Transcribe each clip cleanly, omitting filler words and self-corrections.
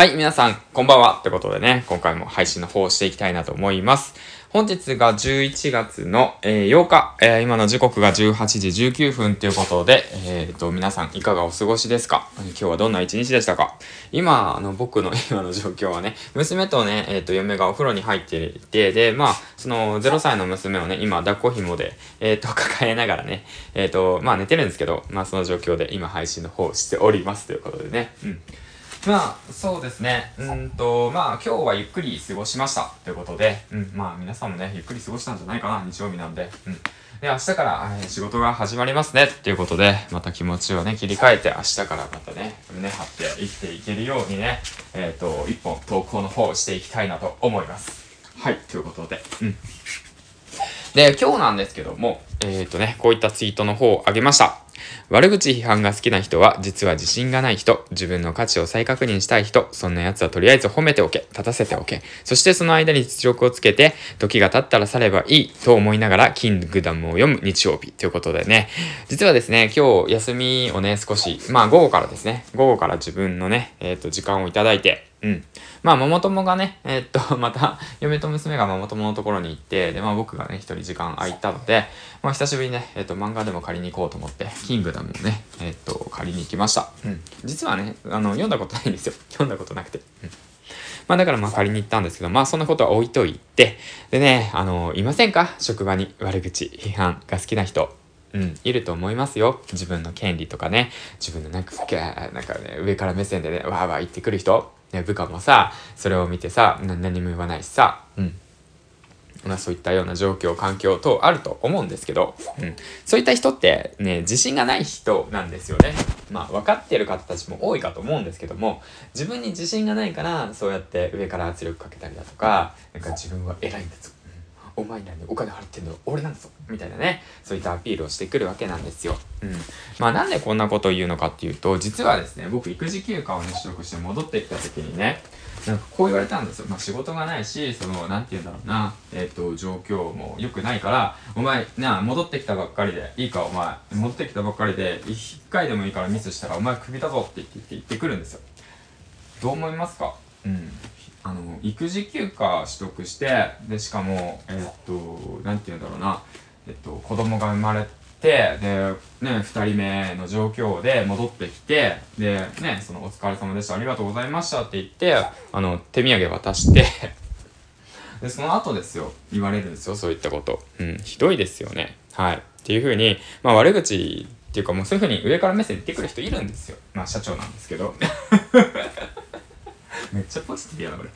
はい、皆さん、こんばんは。ってことでね、今回も配信の方をしていきたいなと思います。本日が11月の8日、今の時刻が18時19分ということで、皆さんいかがお過ごしですか？今日はどんな一日でしたか？今、僕の今の状況はね、娘とね、嫁がお風呂に入っていて、で、その0歳の娘をね、今、抱っこ紐で、抱えながらね、寝てるんですけど、その状況で今配信の方をしておりますということでね、そうですね。今日はゆっくり過ごしましたということで、皆さんもね、ゆっくり過ごしたんじゃないかな、日曜日なんで。で、明日から、仕事が始まりますねっていうことで、また気持ちをね、切り替えて、明日からまたね、胸張って生きていけるようにね、一本投稿の方をしていきたいなと思います。はい、ということで。で、今日なんですけども、こういったツイートの方を上げました。悪口批判が好きな人は実は自信がない人、自分の価値を再確認したい人、そんな奴はとりあえず褒めておけ、立たせておけ、そしてその間に実力をつけて、時が経ったら去ればいいと思いながらキングダムを読む日曜日ということでね、実はですね、今日休みをね、少し午後から自分のね、時間をいただいて、ママ友がね、また、嫁と娘がママ友のところに行って、で、僕がね、一人時間空いたので、久しぶりにね、漫画でも借りに行こうと思って、キングダムをね、借りに行きました。実はね、読んだことないんですよ。読んだことなくて。だから借りに行ったんですけど、そんなことは置いといて、でね、いませんか？職場に悪口、批判が好きな人。いると思いますよ。自分の権利とかね、自分のなんかね、上から目線でね、わーわー言ってくる人。ね、部下もさ、それを見てさ、何も言わないしさ、そういったような状況、環境等あると思うんですけど、そういった人ってね、自信がない人なんですよね。分かってる方たちも多いかと思うんですけども、自分に自信がないから、そうやって上から圧力かけたりだとか、なんか自分は偉いんだぞ。お前なんでお金払ってんの俺なんだぞみたいなね、そういったアピールをしてくるわけなんですよ。なんでこんなことを言うのかっていうと、実はですね、僕育児休暇をね、取得して戻ってきた時にね、なんかこう言われたんですよ。仕事がないし、その、なんて言うんだろうな、状況も良くないから、お前、戻ってきたばっかりで、いいかお前、戻ってきたばっかりで、一回でもいいからミスしたらお前クビだぞって言ってくるんですよ。どう思いますか？育児休暇取得して、で、しかも、なんて言うんだろうな、子供が生まれて、で、ね、二人目の状況で戻ってきて、で、ね、その、お疲れ様でした、ありがとうございましたって言って、手土産渡して、で、その後ですよ、言われるんですよ、そういったこと。ひどいですよね。っていうふうに、悪口っていうか、もうそういうふうに上から目線言ってくる人いるんですよ。社長なんですけど。めっちゃポジティブやな、これ。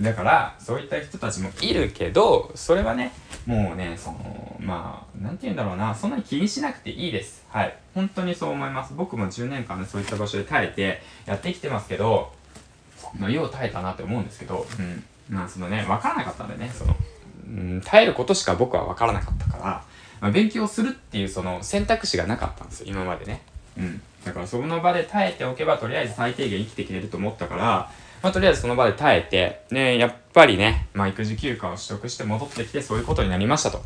だから、そういった人たちもいるけど、それはね、もうね、その、なんて言うんだろうな、そんなに気にしなくていいです。本当にそう思います。僕も10年間ね、そういった場所で耐えてやってきてますけど、よう耐えたなって思うんですけど、そのね、わからなかったんでね、その、耐えることしか僕はわからなかったから、勉強するっていうその選択肢がなかったんですよ、今までね。だから、その場で耐えておけば、とりあえず最低限生きていけると思ったから、とりあえずその場で耐えて、ね、やっぱりね、育児休暇を取得して戻ってきて、そういうことになりましたと。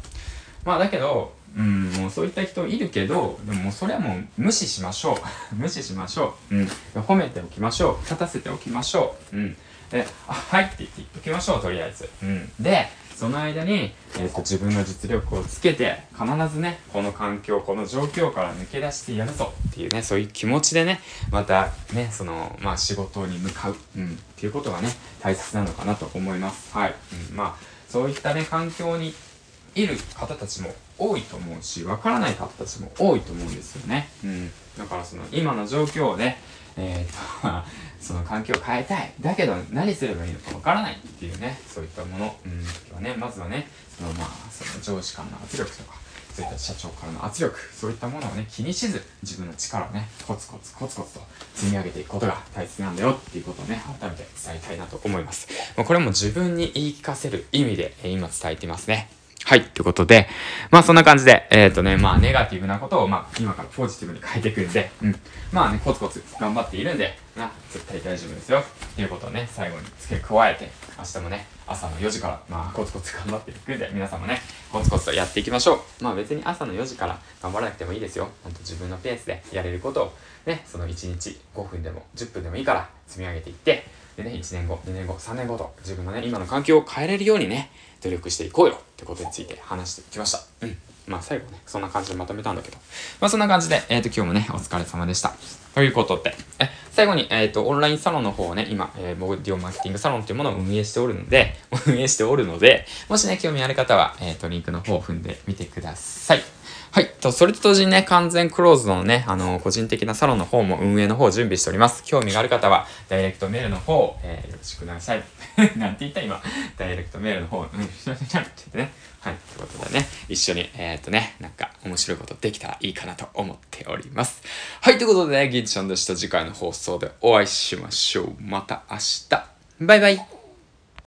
だけど、もうそういった人いるけど、でももうそれはもう無視しましょう。褒めておきましょう。立たせておきましょう。で、はいって言っておきましょう、とりあえず。で、その間に、自分の実力をつけて、必ずね、この環境、この状況から抜け出してやるぞっていうね、そういう気持ちでね、またね、その、仕事に向かう、っていうことがね、大切なのかなと思います。そういったね、環境にいる方たちも多いと思うし、わからない方たちも多いと思うんですよね。だからその、今の状況をね、その環境を変えたい。だけど何すればいいのかわからないっていうね、そういったもの。まずはね、そのその上司からの圧力とか、そういった社長からの圧力、そういったものをね、気にしず、自分の力をね、コツコツと積み上げていくことが大切なんだよっていうことをね、改めて伝えたいなと思います。これも自分に言い聞かせる意味で、今伝えていますね。はい、ということで、そんな感じで、ネガティブなことを、今からポジティブに変えていくんで、コツコツ頑張っているんで、絶対大丈夫ですよ、ということをね、最後に付け加えて、明日もね、朝の4時から、コツコツ頑張っていくんで、皆さんもね、コツコツとやっていきましょう。別に朝の4時から頑張らなくてもいいですよ。ほんと自分のペースでやれることを、ね、その1日5分でも10分でもいいから積み上げていって、でね、1年後、2年後、3年後と自分のね、今の環境を変えれるようにね、努力していこうよってことについて話してきました。うん。まあ最後ね、そんな感じでまとめたんだけど。まあそんな感じで、今日もね、お疲れ様でした。ということで、最後に、オンラインサロンの方をね、今、ボディオマーケティングサロンというものを運営しておるので、もしね、興味ある方は、リンクの方を踏んでみてください。はい。と、それと同時にね、完全クローズドのね、個人的なサロンの方も運営の方を準備しております。興味がある方は、ダイレクトメールの方を、よろしくください。なんて言った今。ダイレクトメールの方を、ね。はい。ということでね、一緒に、ね、なんか、面白いことできたらいいかなと思っております。はい。ということでね、銀ちゃんでした。次回の放送でお会いしましょう。また明日。バイバイ。